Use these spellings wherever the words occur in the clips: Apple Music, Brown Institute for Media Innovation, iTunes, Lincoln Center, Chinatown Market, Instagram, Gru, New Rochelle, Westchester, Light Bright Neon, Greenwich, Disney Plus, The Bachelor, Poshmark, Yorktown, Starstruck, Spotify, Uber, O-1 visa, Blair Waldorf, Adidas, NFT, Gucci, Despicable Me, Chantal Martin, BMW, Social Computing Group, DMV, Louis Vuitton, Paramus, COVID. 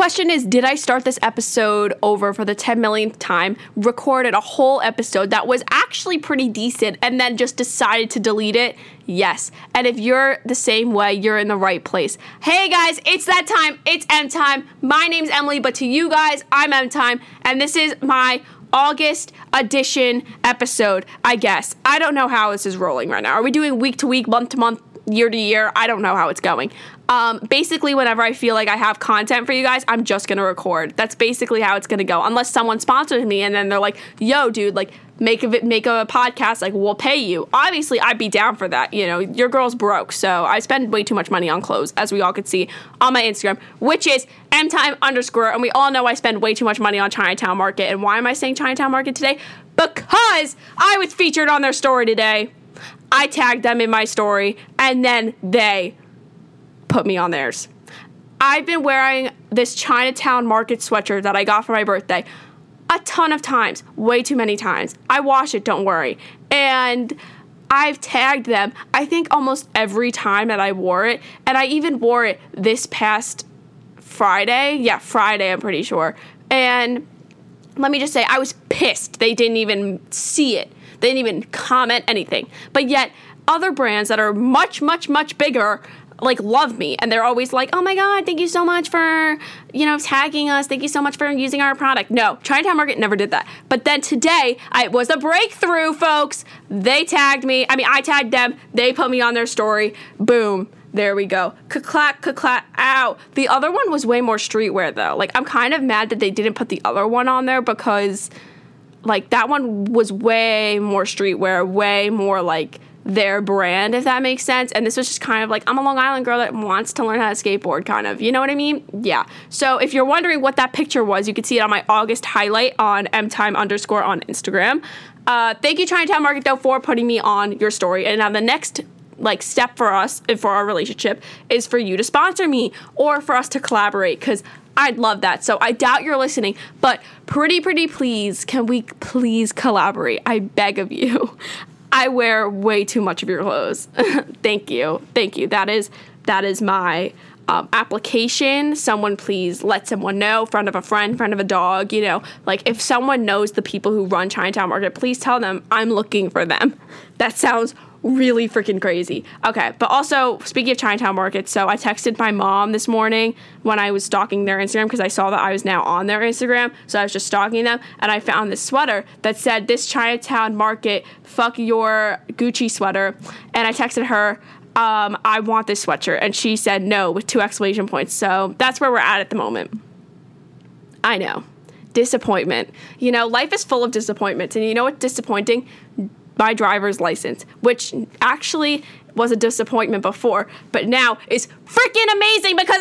question is, did I start this episode over for the 10 millionth time, recorded a whole episode that was actually pretty decent, and then just decided to delete it? Yes. And if you're the same way, you're in the right place. Hey guys, it's that time. It's M time. My name's Emily, but to you guys, I'm M time. And this is my August edition episode, I guess. I don't know how this is rolling right now. Are we doing week to week, month to month, year to year? I don't know how it's going. Basically, whenever I feel like I have content for you guys, I'm just going to record. That's basically how it's going to go. Unless someone sponsors me and then they're like, yo, dude, like, make a podcast, like, we'll pay you. Obviously, I'd be down for that. You know, your girl's broke, so I spend way too much money on clothes, as we all could see on my Instagram, which is mtime_, and we all know I spend way too much money on Chinatown Market. And why am I saying Chinatown Market today? Because I was featured on their story today. I tagged them in my story, and then they put me on theirs. I've been wearing this Chinatown Market sweatshirt that I got for my birthday a ton of times, way too many times. I wash it, don't worry. And I've tagged them, I think, almost every time that I wore it. And I even wore it this past Friday. Yeah, Friday, I'm pretty sure. And let me just say, I was pissed they didn't even see it. They didn't even comment anything. But yet, other brands that are much, much, much bigger, like, love me. And they're always like, oh my God, thank you so much for, you know, tagging us. Thank you so much for using our product. No, Chinatown Market never did that. But then today, it was a breakthrough, folks. They tagged me. I mean, I tagged them. They put me on their story. Boom. There we go. Ka-clack, ka-clack, ow. The other one was way more streetwear, though. Like, I'm kind of mad that they didn't put the other one on there because, like, that one was way more streetwear, way more, like, their brand, if that makes sense. And this was just kind of like, I'm a Long Island girl that wants to learn how to skateboard, kind of. You know what I mean? Yeah. So if you're wondering what that picture was, you can see it on my August highlight on mtime_, on Instagram. Thank you, Chinatown Market, though, for putting me on your story. And now the next, like, step for us and for our relationship is for you to sponsor me or for us to collaborate, because I'd love that. So I doubt you're listening, but pretty please, can we please collaborate? I beg of you. I wear way too much of your clothes. Thank you. Thank you. That is my application. Someone please let someone know, friend of a friend, friend of a dog, you know, like, if someone knows the people who run Chinatown Market, please tell them I'm looking for them. That sounds really freaking crazy. Okay, but also, speaking of Chinatown Market, so I texted my mom this morning when I was stalking their Instagram because I saw that I was now on their Instagram, so I was just stalking them, and I found this sweater that said, this Chinatown Market, fuck your Gucci sweater, and I texted her, I want this sweatshirt, and she said no with 2 exclamation points, so that's where we're at the moment. I know. Disappointment. You know, life is full of disappointments, and you know what's disappointing? My driver's license, which actually was a disappointment before, but now is freaking amazing because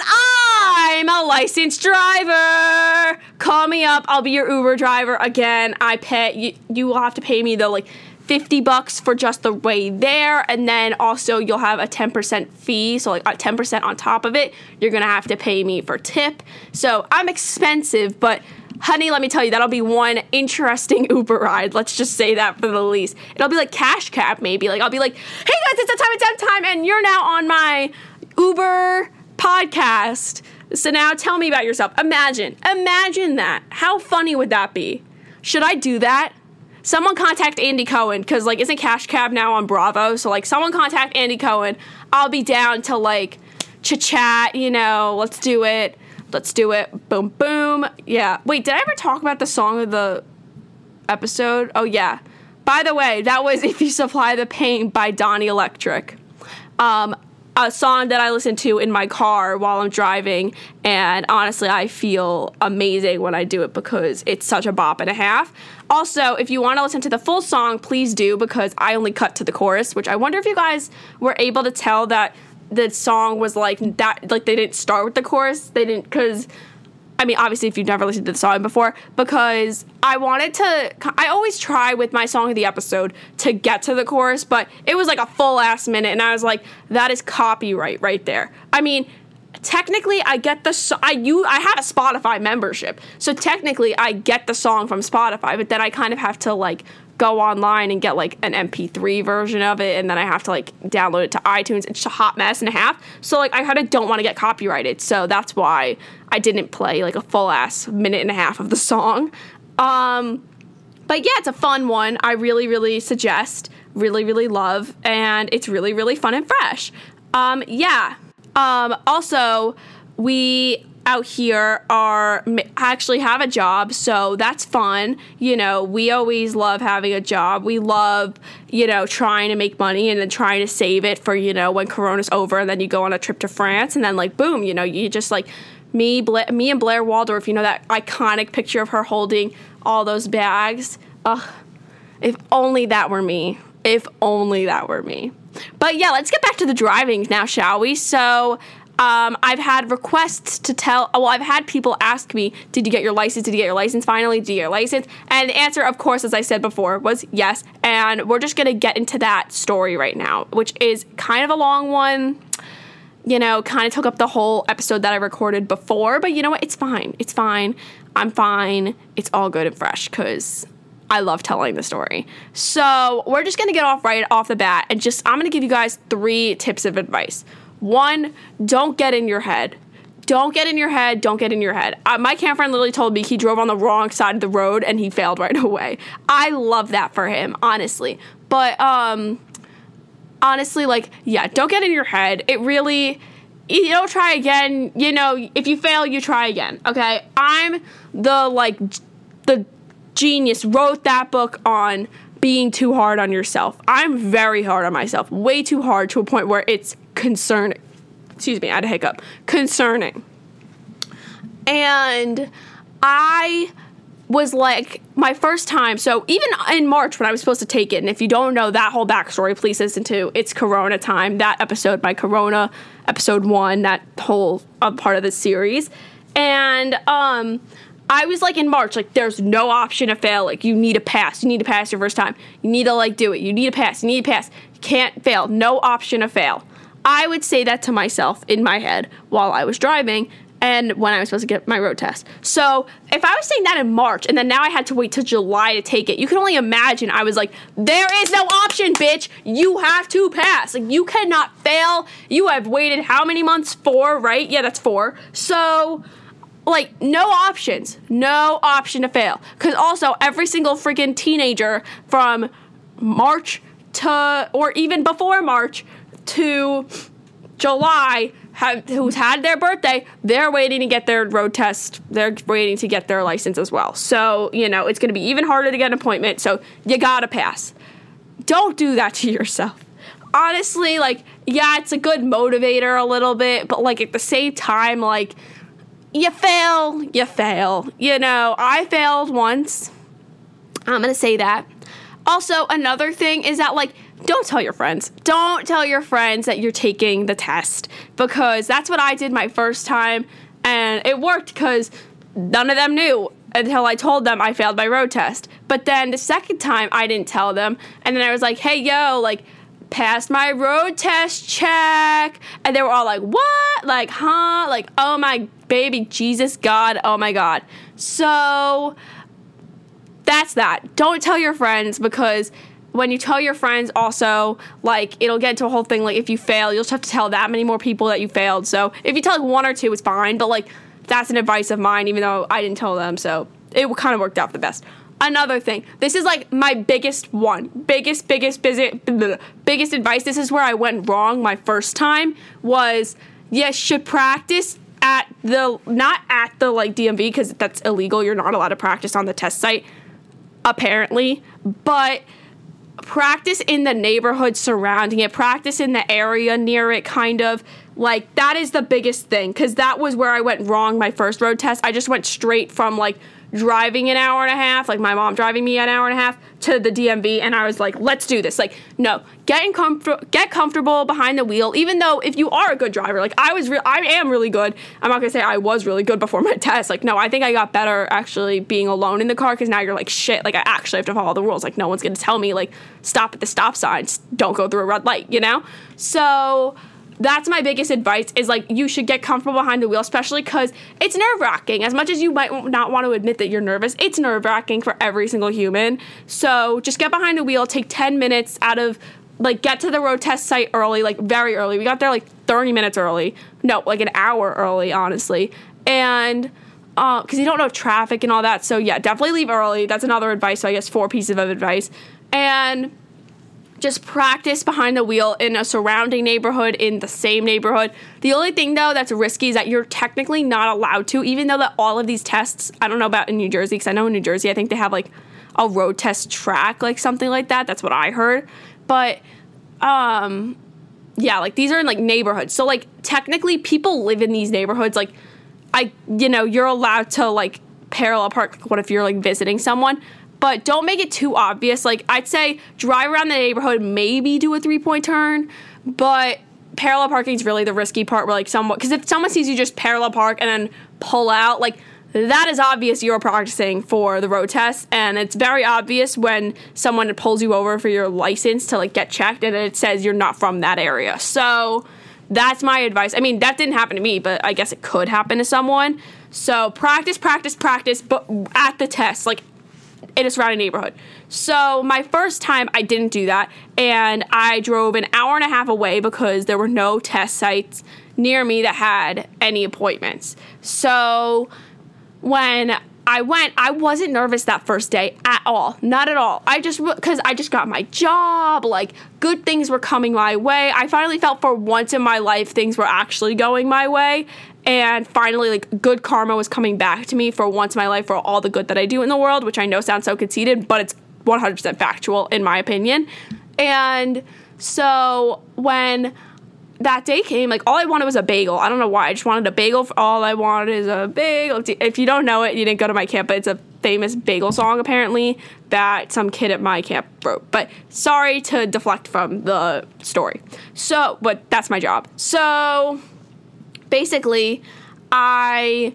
I'm a licensed driver. Call me up. I'll be your Uber driver again. I pay you will have to pay me, though, like $50 for just the way there, and then also you'll have a 10% fee, so like 10% on top of it. You're going to have to pay me for tip. So I'm expensive, but honey, let me tell you, that'll be one interesting Uber ride. Let's just say that for the least. It'll be like Cash Cab, maybe. Like, I'll be like, hey guys, it's that time, and you're now on my Uber podcast. So now tell me about yourself. Imagine that. How funny would that be? Should I do that? Someone contact Andy Cohen, because, like, isn't Cash Cab now on Bravo? So, like, someone contact Andy Cohen. I'll be down to, like, chit-chat, you know, let's do it. Boom, boom. Yeah. Wait, did I ever talk about the song of the episode? Oh, yeah. By the way, that was If You Supply the Pain by Donnie Electric. A song that I listen to in my car while I'm driving. And honestly, I feel amazing when I do it because it's such a bop and a half. Also, if you want to listen to the full song, please do, because I only cut to the chorus, which I wonder if you guys were able to tell that the song was like that, like, they didn't start with the chorus. They didn't, because, I mean, obviously, if you've never listened to the song before, because I always try with my song of the episode to get to the chorus, but it was like a full ass minute, and I was like, that is copyright right there. I mean, technically, I get I have a Spotify membership, so technically, I get the song from Spotify, but then I kind of have to, like, go online and get like an MP3 version of it, and then I have to like download it to iTunes. It's just a hot mess and a half. So like I kind of don't want to get copyrighted. So that's why I didn't play like a full ass minute and a half of the song. But yeah, it's a fun one. I really, really suggest, really, really love, and it's really, really fun and fresh. Also, we out here are actually have a job, so that's fun. You know, we always love having a job. We love, you know, trying to make money and then trying to save it for, you know, when Corona's over, and then you go on a trip to France, and then like boom, you know, you just like me and Blair Waldorf. You know that iconic picture of her holding all those bags. Ugh, if only that were me. If only that were me. But yeah, let's get back to the driving now, shall we? So I've had requests to tell, well, I've had people ask me, did you get your license? Did you get your license finally? Did you get your license? And the answer, of course, as I said before, was yes. And we're just going to get into that story right now, which is kind of a long one, you know, kind of took up the whole episode that I recorded before. But you know what? It's fine. It's fine. I'm fine. It's all good and fresh because I love telling the story. So we're just going to get off right off the bat and just, I'm going to give you guys 3 tips of advice. 1, don't get in your head. Don't get in your head. Don't get in your head. My camp friend literally told me he drove on the wrong side of the road and he failed right away. I love that for him, honestly. But honestly, like, yeah, don't get in your head. It really, you know, try again. You know, if you fail, you try again. Okay? I'm the genius wrote that book on being too hard on yourself. I'm very hard on myself. Way too hard to a point where it's concerning. Excuse me, I had a hiccup. Concerning. And I was like, my first time, so even in March when I was supposed to take it, and if you don't know that whole backstory, please listen to It's Corona Time, that episode, my Corona episode 1, that whole part of the series. And I was like in March, like there's no option to fail. Like you need to pass. You need to pass your first time. You need to like do it. You need to pass. You need to pass. You can't fail. No option to fail. I would say that to myself in my head while I was driving and when I was supposed to get my road test. So if I was saying that in March and then now I had to wait till July to take it, you can only imagine I was like, there is no option, bitch. You have to pass. Like you cannot fail. You have waited how many months? 4, right? Yeah, that's 4. So like, no options. No option to fail. Because also, every single freaking teenager from March to, or even before March to July, who's had their birthday, they're waiting to get their road test. They're waiting to get their license as well. So, you know, it's going to be even harder to get an appointment. So, you got to pass. Don't do that to yourself. Honestly, like, yeah, it's a good motivator a little bit. But, like, at the same time, like, You fail. You know, I failed once. I'm going to say that. Also, another thing is that, like, don't tell your friends. Don't tell your friends that you're taking the test because that's what I did my first time, and it worked because none of them knew until I told them I failed my road test. But then the second time, I didn't tell them, and then I was like, hey, yo, like, passed my road test check. And they were all like, what? Like, huh? Like, oh my baby Jesus God. Oh my God. So that's that. Don't tell your friends because when you tell your friends also, like, it'll get into a whole thing. Like, if you fail, you'll just have to tell that many more people that you failed. So if you tell like 1 or 2, it's fine. But like, that's an advice of mine, even though I didn't tell them. So it kind of worked out the best. Another thing, this is like my biggest advice. This is where I went wrong my first time was, yes, should practice not at the like DMV because that's illegal. You're not allowed to practice on the test site, apparently, but practice in the neighborhood surrounding it, practice in the area near it, kind of. Like, that is the biggest thing because that was where I went wrong my first road test. I just went straight from, like, driving an hour and a half, like my mom driving me an hour and a half to the DMV, and I was like, let's do this. Like, no, get comfortable behind the wheel, even though if you are a good driver, like I am really good. I'm not gonna say I was really good before my test. Like, no, I think I got better actually being alone in the car because now you're like, shit, like I actually have to follow the rules. Like, no one's gonna tell me, like, stop at the stop sign, don't go through a red light, you know? So that's my biggest advice is, like, you should get comfortable behind the wheel, especially because it's nerve-wracking. As much as you might not want to admit that you're nervous, it's nerve-wracking for every single human. So just get behind the wheel. Take 10 minutes out of, like, get to the road test site early, like, very early. We got there, like, 30 minutes early. No, like, an hour early, honestly. And... because you don't know traffic and all that. So, yeah, definitely leave early. That's another advice. So, I guess 4 pieces of advice. And just practice behind the wheel in a surrounding neighborhood, in the same neighborhood. The only thing, though, that's risky is that you're technically not allowed to, even though that all of these tests, I don't know about in New Jersey, because I know in New Jersey I think they have, like, a road test track, like, something like that. That's what I heard. But, yeah, like, these are in, like, neighborhoods. So, like, technically people live in these neighborhoods, like, you know, you're allowed to, like, parallel park. Like, what if you're, like, visiting someone? But don't make it too obvious. Like, I'd say drive around the neighborhood, maybe do a 3-point turn. But parallel parking is really the risky part where, like, someone... Because if someone sees you just parallel park and then pull out, like, that is obvious you're practicing for the road test. And it's very obvious when someone pulls you over for your license to, like, get checked and it says you're not from that area. So... that's my advice. I mean, that didn't happen to me, but I guess it could happen to someone. So practice, but at the test, like, in a surrounding neighborhood. So my first time, I didn't do that, and I drove an hour and a half away because there were no test sites near me that had any appointments. So when I went, I wasn't nervous that first day at all. Not at all. Because I just got my job, like, good things were coming my way. I finally felt for once in my life things were actually going my way. And finally, like, good karma was coming back to me for once in my life for all the good that I do in the world, which I know sounds so conceited, but it's 100% factual in my opinion. And so when... that day came, like, all I wanted was a bagel. I don't know why. I just wanted a bagel. All I wanted is a bagel. If you don't know it, you didn't go to my camp, but it's a famous bagel song, apparently, that some kid at my camp wrote. But sorry to deflect from the story. So, but that's my job. So, basically, I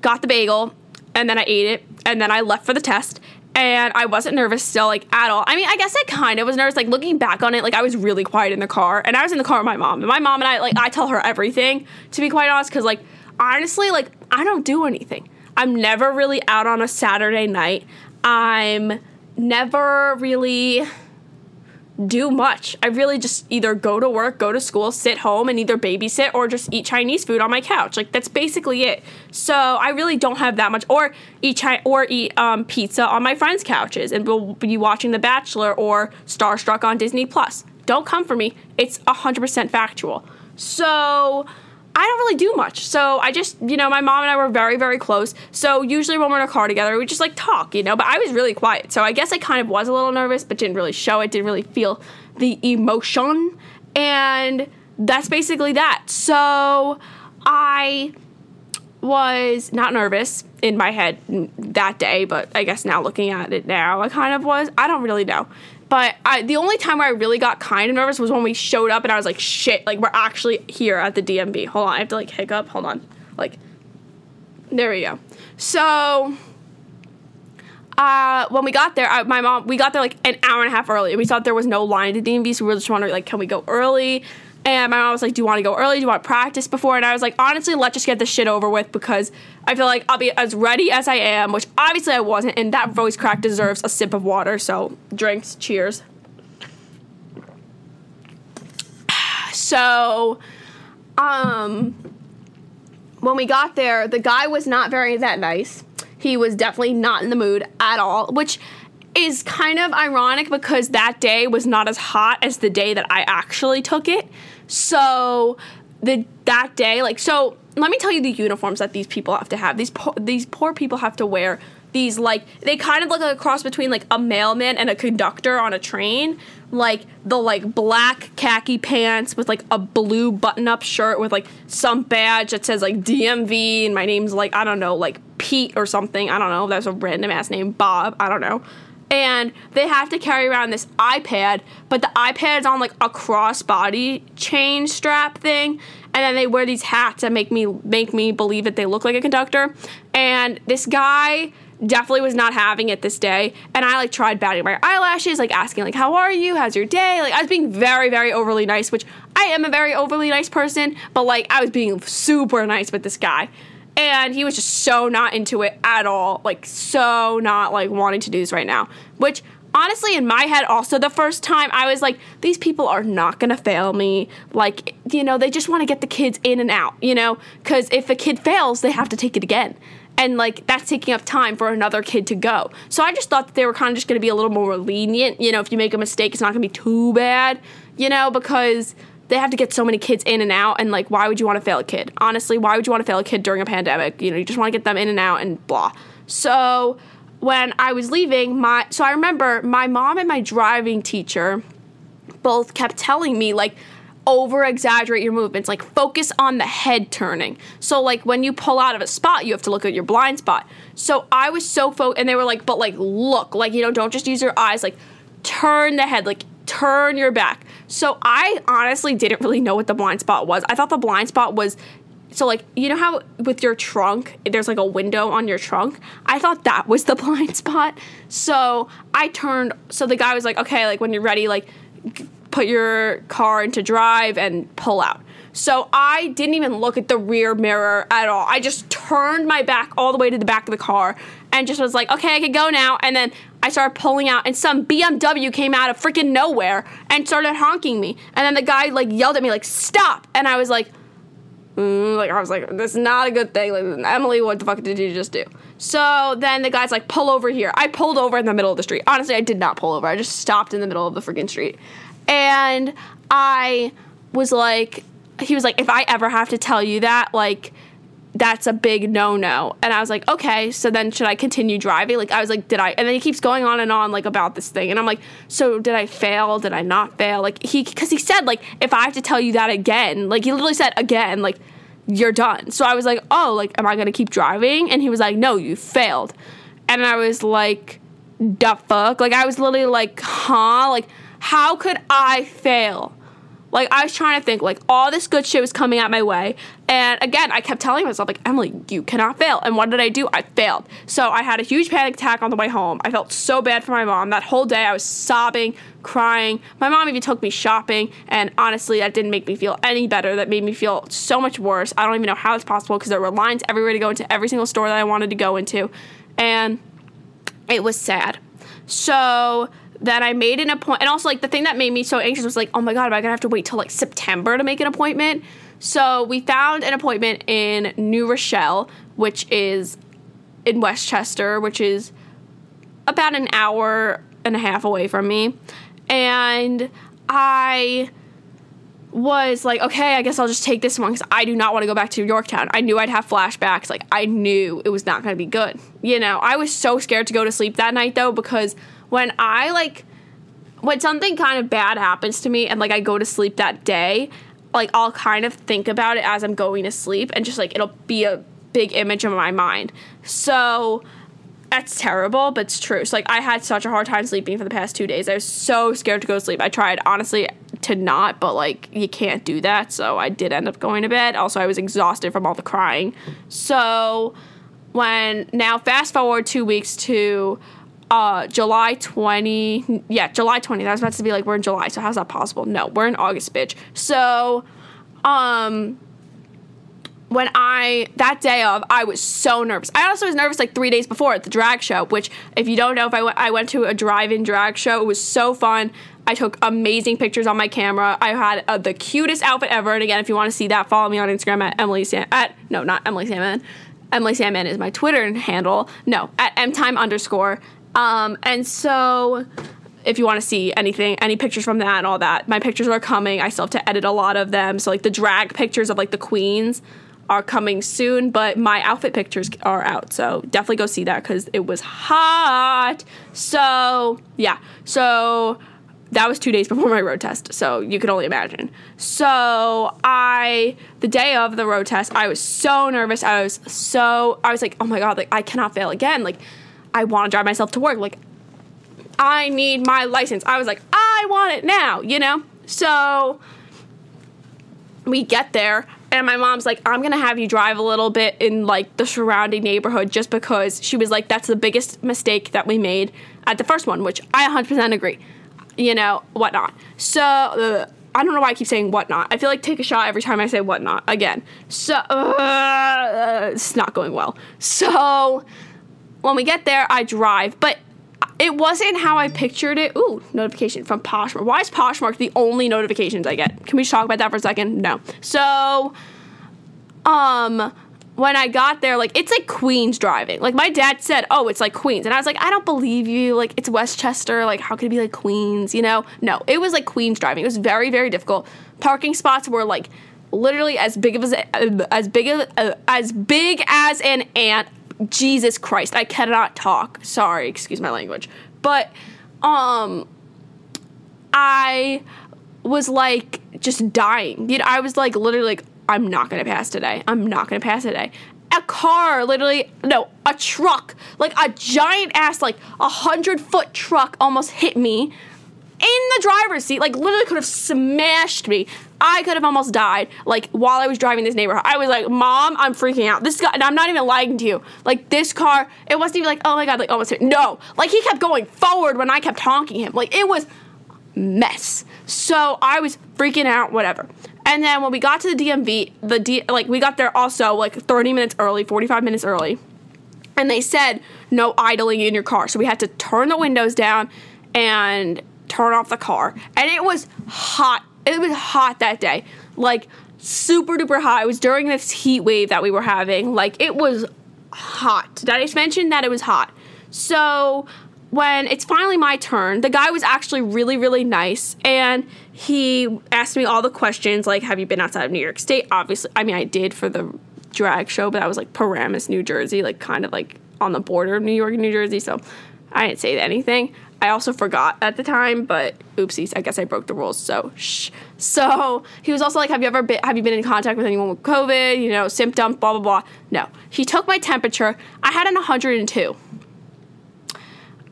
got the bagel, and then I ate it, and then I left for the test. And I wasn't nervous still, like, at all. I mean, I guess I kind of was nervous. Like, looking back on it, like, I was really quiet in the car. And I was in the car with my mom. And my mom and I, like, I tell her everything, to be quite honest. Because, like, honestly, like, I don't do anything. I'm never really out on a Saturday night. I'm never really do much. I really just either go to work, go to school, sit home, and either babysit or just eat Chinese food on my couch. Like, that's basically it. So I really don't have that much, or eat pizza on my friends' couches, and we'll be watching The Bachelor or Starstruck on Disney Plus. Don't come for me. It's 100% factual. So I don't really do much. So I just, you know, my mom and I were very, very close. So usually when we're in a car together, we just, like, talk, you know, but I was really quiet. So I guess I kind of was a little nervous, but didn't really show it, didn't really feel the emotion. And that's basically that. So I was not nervous in my head that day, but I guess now looking at it now, I kind of was. I don't really know. But the only time where I really got kind of nervous was when we showed up and I was like, shit, like, we're actually here at the DMV. Hold on, I have to, like, hiccup. Hold on. Like, there we go. So, when we got there, we got there, like, an hour and a half early. And we thought there was no line at the DMV, so we were just wondering, like, can we go early? And my mom was like, do you want to go early? Do you want to practice before? And I was like, honestly, let's just get this shit over with because I feel like I'll be as ready as I am, which obviously I wasn't. And that voice crack deserves a sip of water. So drinks, cheers. So when we got there, the guy was not very that nice. He was definitely not in the mood at all, which is kind of ironic because that day was not as hot as the day that I actually took it. So that day, like, so let me tell you the uniforms that these people have to have. These poor people have to wear these, like, they kind of look like a cross between, like, a mailman and a conductor on a train. Like, the, like, black khaki pants with, like, a blue button-up shirt with, like, some badge that says, like, DMV, and my name's, like, I don't know, like, Pete or something. I don't know. That's a random-ass name. Bob. I don't know. And they have to carry around this iPad, but the iPad is on, like, a crossbody chain strap thing. And then they wear these hats that make me believe that they look like a conductor. And this guy Definitely was not having it this day. And I, like, tried batting my eyelashes, like, asking, like, how are you? How's your day? Like, I was being very, very overly nice, which I am a very overly nice person. But, like, I was being super nice with this guy. And he was just so not into it at all. Like, so not, like, wanting to do this right now. Which, honestly, in my head, also the first time, I was like, these people are not going to fail me. Like, you know, they just want to get the kids in and out, you know? Because if a kid fails, they have to take it again. And, like, that's taking up time for another kid to go. So I just thought that they were kind of just going to be a little more lenient. You know, if you make a mistake, it's not going to be too bad, you know, because they have to get so many kids in and out. And, like, why would you want to fail a kid? Honestly, why would you want to fail a kid during a pandemic? You know, you just want to get them in and out and blah. So when I was leaving, so I remember my mom and my driving teacher both kept telling me, like, over-exaggerate your movements, like, focus on the head turning. So, like, when you pull out of a spot, you have to look at your blind spot. So I was so focused, and they were like, but, like, look, like, you know, don't just use your eyes, like, turn the head, like, turn your back. So I honestly didn't really know what the blind spot was. I thought the blind spot was, so, like, you know how with your trunk, there's, like, a window on your trunk? I thought that was the blind spot. So I turned, so the guy was like, okay, like, when you're ready, like, put your car into drive and pull out. So I didn't even look at the rear mirror at all. I just turned my back all the way to the back of the car and just was like, okay, I can go now. And then I started pulling out, and some BMW came out of freaking nowhere and started honking me. And then the guy, like, yelled at me, like, stop. And I was like, this is not a good thing. Like, Emily, what the fuck did you just do? So then the guy's like, pull over here. I pulled over in the middle of the street. Honestly, I did not pull over. I just stopped in the middle of the freaking street. And I was like, he was like, if I ever have to tell you that, like, that's a big no-no. And I was like, okay, so then should I continue driving? Like, I was like, did I? And then he keeps going on and on, like, about this thing. And I'm like, so did I fail? Did I not fail? Like, because he said, like, if I have to tell you that again, like, he literally said again, like, you're done. So I was like, oh, like, am I going to keep driving? And he was like, no, you failed. And I was like, the fuck? Like, I was literally like, huh? Like, how could I fail? Like, I was trying to think, like, all this good shit was coming at my way. And, again, I kept telling myself, like, Emily, you cannot fail. And what did I do? I failed. So I had a huge panic attack on the way home. I felt so bad for my mom. That whole day I was sobbing, crying. My mom even took me shopping. And, honestly, that didn't make me feel any better. That made me feel so much worse. I don't even know how it's possible because there were lines everywhere to go into every single store that I wanted to go into. And it was sad. So that I made an appointment. And also, like, the thing that made me so anxious was, like, oh, my God, am I going to have to wait till, like, September to make an appointment? So we found an appointment in New Rochelle, which is in Westchester, which is about an hour and a half away from me. And I was like, okay, I guess I'll just take this one because I do not want to go back to Yorktown. I knew I'd have flashbacks. Like, I knew it was not going to be good. You know, I was so scared to go to sleep that night, though, because when something kind of bad happens to me and, like, I go to sleep that day, like, I'll kind of think about it as I'm going to sleep and just, like, it'll be a big image in my mind. So that's terrible, but it's true. So, like, I had such a hard time sleeping for the past 2 days. I was so scared to go to sleep. I tried, honestly, to not, but, like, you can't do that. So I did end up going to bed. Also, I was exhausted from all the crying. So now fast forward 2 weeks to July 20th. I was about to be like, we're in July, so how's that possible? No, we're in August, bitch. So, that day of, I was so nervous. I also was nervous, like, 3 days before at the drag show, which, if you don't know, I went to a drive-in drag show. It was so fun. I took amazing pictures on my camera. I had the cutest outfit ever, and again, if you want to see that, follow me on Instagram at Emily Sandman is my Twitter handle. No, at mtime_. And so if you want to see anything, any pictures from that and all that, my pictures are coming. I still have to edit a lot of them. So, like, the drag pictures of, like, the queens are coming soon, but my outfit pictures are out. So definitely go see that because it was hot. So, yeah. So that was 2 days before my road test. So you can only imagine. So the day of the road test, I was so nervous. I was like, oh my God, like, I cannot fail again. Like, I want to drive myself to work. Like, I need my license. I was like, I want it now, you know? So we get there, And my mom's like, I'm going to have you drive a little bit in, like, the surrounding neighborhood, just because she was like, that's the biggest mistake that we made at the first one, which I 100% agree, you know, whatnot. So, I don't know why I keep saying whatnot. I feel like take a shot every time I say whatnot again. So, it's not going well. So, when we get there, I drive, but it wasn't how I pictured it. Ooh, notification from Poshmark. Why is Poshmark the only notifications I get? Can we just talk about that for a second? No. So, when I got there, like, it's like Queens driving. Like, my dad said, oh, it's like Queens. And I was like, I don't believe you. Like, it's Westchester. Like, how could it be like Queens, you know? No, it was like Queens driving. It was very, very difficult. Parking spots were, like, literally as big as an ant. Jesus Christ, I cannot talk. Sorry, excuse my language. But, I was, like, just dying. You know, I was, like, literally, like, I'm not going to pass today. A car, literally, no, a truck, like, a giant-ass, like, 100-foot truck almost hit me in the driver's seat. Like, literally could have smashed me. I could have almost died, like, while I was driving this neighborhood. I was like, Mom, I'm freaking out. This guy, and I'm not even lying to you. Like, this car, it wasn't even like, oh, my God, like, almost hit. No. Like, he kept going forward when I kept honking him. Like, it was mess. So, I was freaking out, whatever. And then when we got to the DMV, we got there also, like, 30 minutes early, 45 minutes early. And they said, no idling in your car. So, we had to turn the windows down and turn off the car. And it was hot. It was hot that day, like, super duper hot. It was during this heat wave that we were having. Like, it was hot. Did I just mention that it was hot? So when it's finally my turn, the guy was actually really, really nice. And he asked me all the questions, like, have you been outside of New York State? Obviously, I mean, I did for the drag show, but I was, like, Paramus, New Jersey, like, kind of, like, on the border of New York and New Jersey. So I didn't say anything. I also forgot at the time, but oopsies, I guess I broke the rules, so shh. So he was also like, have you been in contact with anyone with COVID, you know, symptom, blah, blah, blah. No. He took my temperature. I had an 102.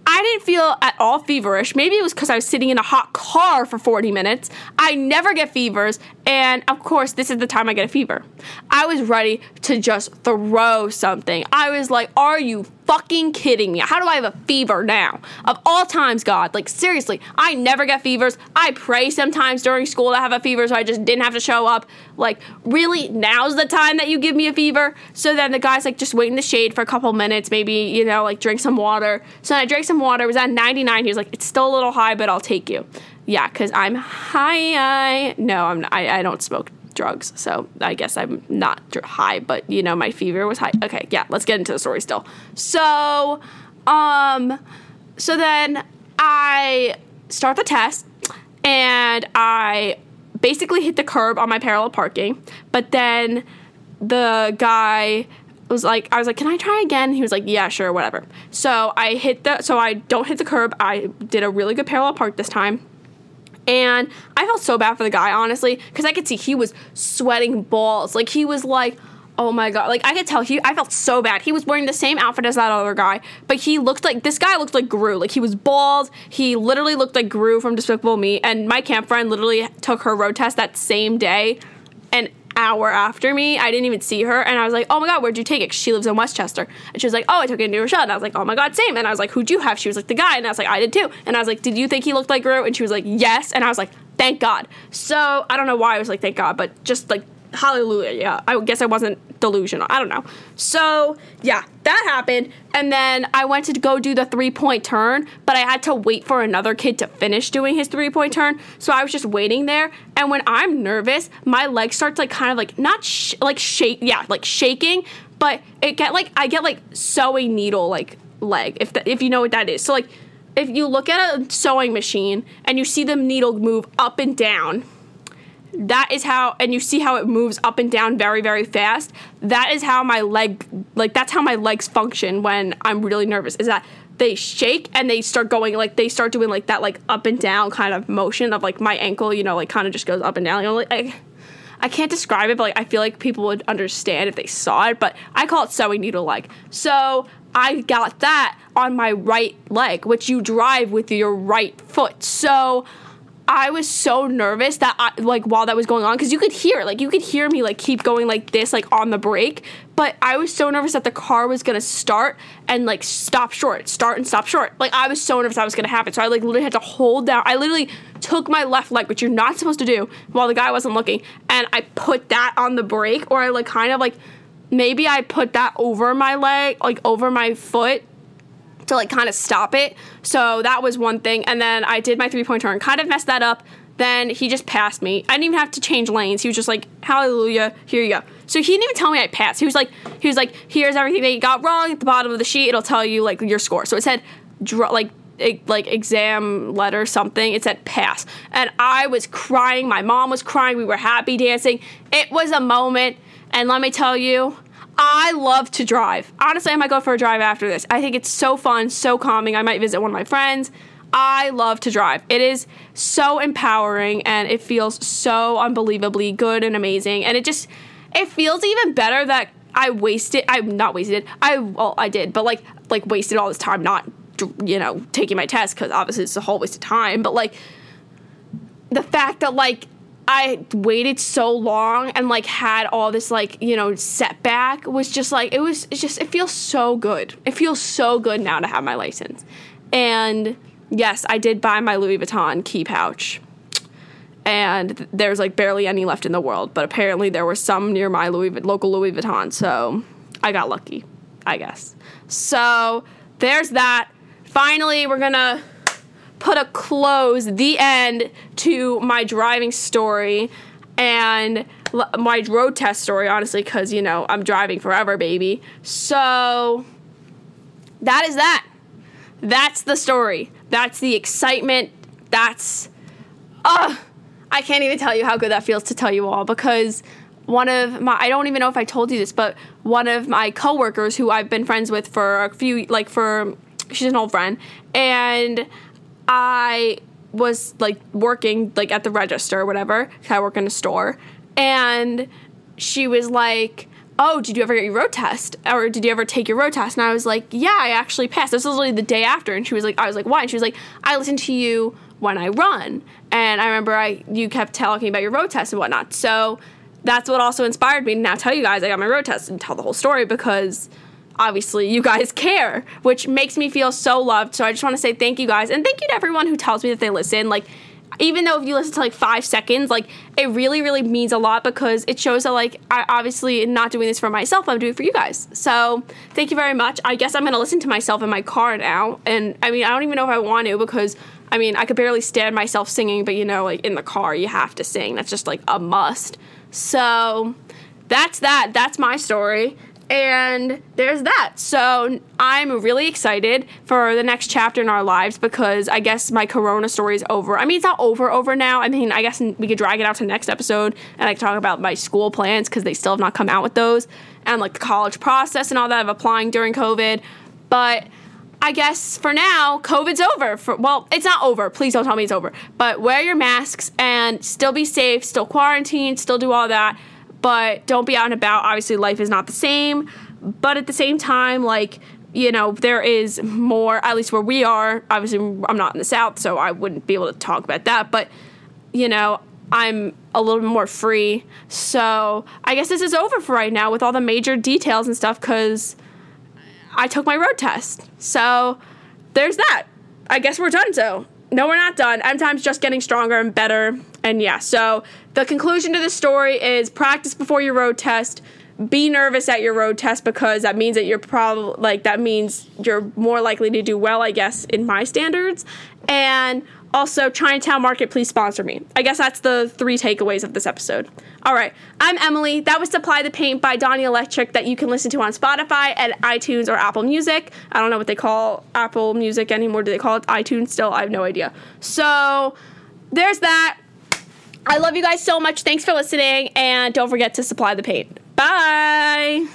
I didn't feel at all feverish. Maybe it was because I was sitting in a hot car for 40 minutes. I never get fevers, and of course, this is the time I get a fever. I was ready to just throw something. I was like, are you fucking kidding me? How do I have a fever now? Of all times, God. Like, seriously, I never get fevers. I pray sometimes during school to have a fever, so I just didn't have to show up. Like, really, now's the time that you give me a fever? So then the guy's like, just wait in the shade for a couple minutes, maybe, you know, like, drink some water. So then I drank some water. It was at 99. He was like, it's still a little high, but I'll take you. Yeah, because I'm high. No, I'm not. I don't smoke drugs, so I guess I'm not high, but, you know, my fever was high. Okay, yeah, let's get into the story still. So, so then I start the test, and I basically hit the curb on my parallel parking, but then the guy was like, I was like, can I try again? He was like, yeah, sure, whatever. So I don't hit the curb. I did a really good parallel park this time. And I felt so bad for the guy, honestly, because I could see he was sweating balls. Like, he was like, oh, my God. Like, I could tell I felt so bad. He was wearing the same outfit as that other guy, but this guy looked like Gru. Like, he was bald. He literally looked like Gru from Despicable Me. And my camp friend literally took her road test that same day, an hour after me. I didn't even see her. And I was like, oh, my God, where'd you take it? 'Cause she lives in Westchester. And she was like, oh, I took it in New Rochelle. And I was like, oh, my God, same. And I was like, who'd you have? She was like, the guy. And I was like, I did too. And I was like, did you think he looked like Gru? And she was like, yes. And I was like, thank God. So I don't know why I was like, thank God, but just like, hallelujah. Yeah, I guess I wasn't delusional. I don't know. So yeah, that happened. And then I went to go do the 3-point turn, but I had to wait for another kid to finish doing his 3-point turn. So I was just waiting there. And when I'm nervous, my leg starts like kind of like not like shake. Yeah, like shaking, but I get like sewing needle like leg. If you know what that is. So like if you look at a sewing machine and you see the needle move up and down. That is how, and you see how it moves up and down very, very fast. That is how my leg, like, that's how my legs function when I'm really nervous, is that they shake and they start going, like, they start doing, like, that, like, up and down kind of motion of, like, my ankle, you know, like, kind of just goes up and down. Like, I can't describe it, but, like, I feel like people would understand if they saw it, but I call it sewing needle leg. So I got that on my right leg, which you drive with your right foot. So I was so nervous that I, like, while that was going on, because you could hear, like, you could hear me, like, keep going like this, like, on the brake, but I was so nervous that the car was going to start and, like, stop short, start and stop short. Like, I was so nervous that was going to happen, so I, like, literally had to hold down. I literally took my left leg, which you're not supposed to do while the guy wasn't looking, and I put that on the brake, or I, like, kind of, like, maybe I put that over my leg, like, over my foot, to, like, kind of stop it. So that was one thing. And then I did my three-point turn, kind of messed that up. Then he just passed me. I didn't even have to change lanes. He was just like, hallelujah, here you go. So he didn't even tell me I passed. He was like, here's everything that you got wrong at the bottom of the sheet. It'll tell you, like, your score. So it said, like exam letter something. It said pass. And I was crying. My mom was crying. We were happy dancing. It was a moment. And let me tell you, I love to drive. Honestly, I might go for a drive after this. I think it's so fun, so calming. I might visit one of my friends. I love to drive. It is so empowering, and it feels so unbelievably good and amazing. And it feels even better that I wasted all this time not, you know, taking my test, because obviously it's a whole waste of time. But, like, the fact that, like, I waited so long and, like, had all this, like, you know, setback was just, like, it feels so good. It feels so good now to have my license. And, yes, I did buy my Louis Vuitton key pouch. And there's, like, barely any left in the world. But apparently there were some near my local Louis Vuitton. So I got lucky, I guess. So there's that. Finally, we're going to put a close, the end, to my driving story and my road test story, honestly, because, you know, I'm driving forever, baby. So that is that. That's the story. That's the excitement. That's, I can't even tell you how good that feels to tell you all, because I don't even know if I told you this, but one of my coworkers who I've been friends with for a few, like, she's an old friend, and I was, like, working, like, at the register or whatever, 'cause I work in a store, and she was like, oh, did you ever get your road test? Or did you ever take your road test? And I was like, yeah, I actually passed. This was literally the day after, and she was like, I was like, why? And she was like, I listen to you when I run, and I remember you kept talking about your road test and whatnot, so that's what also inspired me to now tell you guys I got my road test and tell the whole story, because obviously you guys care, which makes me feel so loved. So I just want to say thank you guys, and thank you to everyone who tells me that they listen. Like, even though if you listen to, like, 5 seconds, like, it really, really means a lot, because it shows that, like, I obviously am not doing this for myself, I'm doing it for you guys. So thank you very much. I guess I'm going to listen to myself in my car now, and I mean, I don't even know if I want to, because I mean, I could barely stand myself singing, but, you know, like, in the car you have to sing. That's just, like, a must. So that's that. That's my story. And there's that. So I'm really excited for the next chapter in our lives, because I guess my corona story is over. I mean, it's not over now. I mean, I guess we could drag it out to the next episode, and I could talk about my school plans, because they still have not come out with those, and, like, the college process and all that of applying during COVID. But I guess for now, COVID's over. Well, it's not over. Please don't tell me it's over. But wear your masks and still be safe, still quarantine, still do all that. But don't be out and about. Obviously, life is not the same. But at the same time, like, you know, there is more, at least where we are. Obviously, I'm not in the South, so I wouldn't be able to talk about that. But, you know, I'm a little bit more free. So I guess this is over for right now with all the major details and stuff, because I took my road test. So there's that. I guess we're done, so. No, we're not done. MTime's just getting stronger and better. And yeah, so the conclusion to this story is practice before your road test. Be nervous at your road test, because that means that you're probably, like, that means you're more likely to do well, I guess, in my standards. And also, Chinatown Market, please sponsor me. I guess that's the 3 takeaways of this episode. All right. I'm Emily. That was Supply the Paint by Donnie Electric, that you can listen to on Spotify and iTunes or Apple Music. I don't know what they call Apple Music anymore. Do they call it iTunes still? I have no idea. So there's that. I love you guys so much. Thanks for listening. And don't forget to supply the paint. Bye.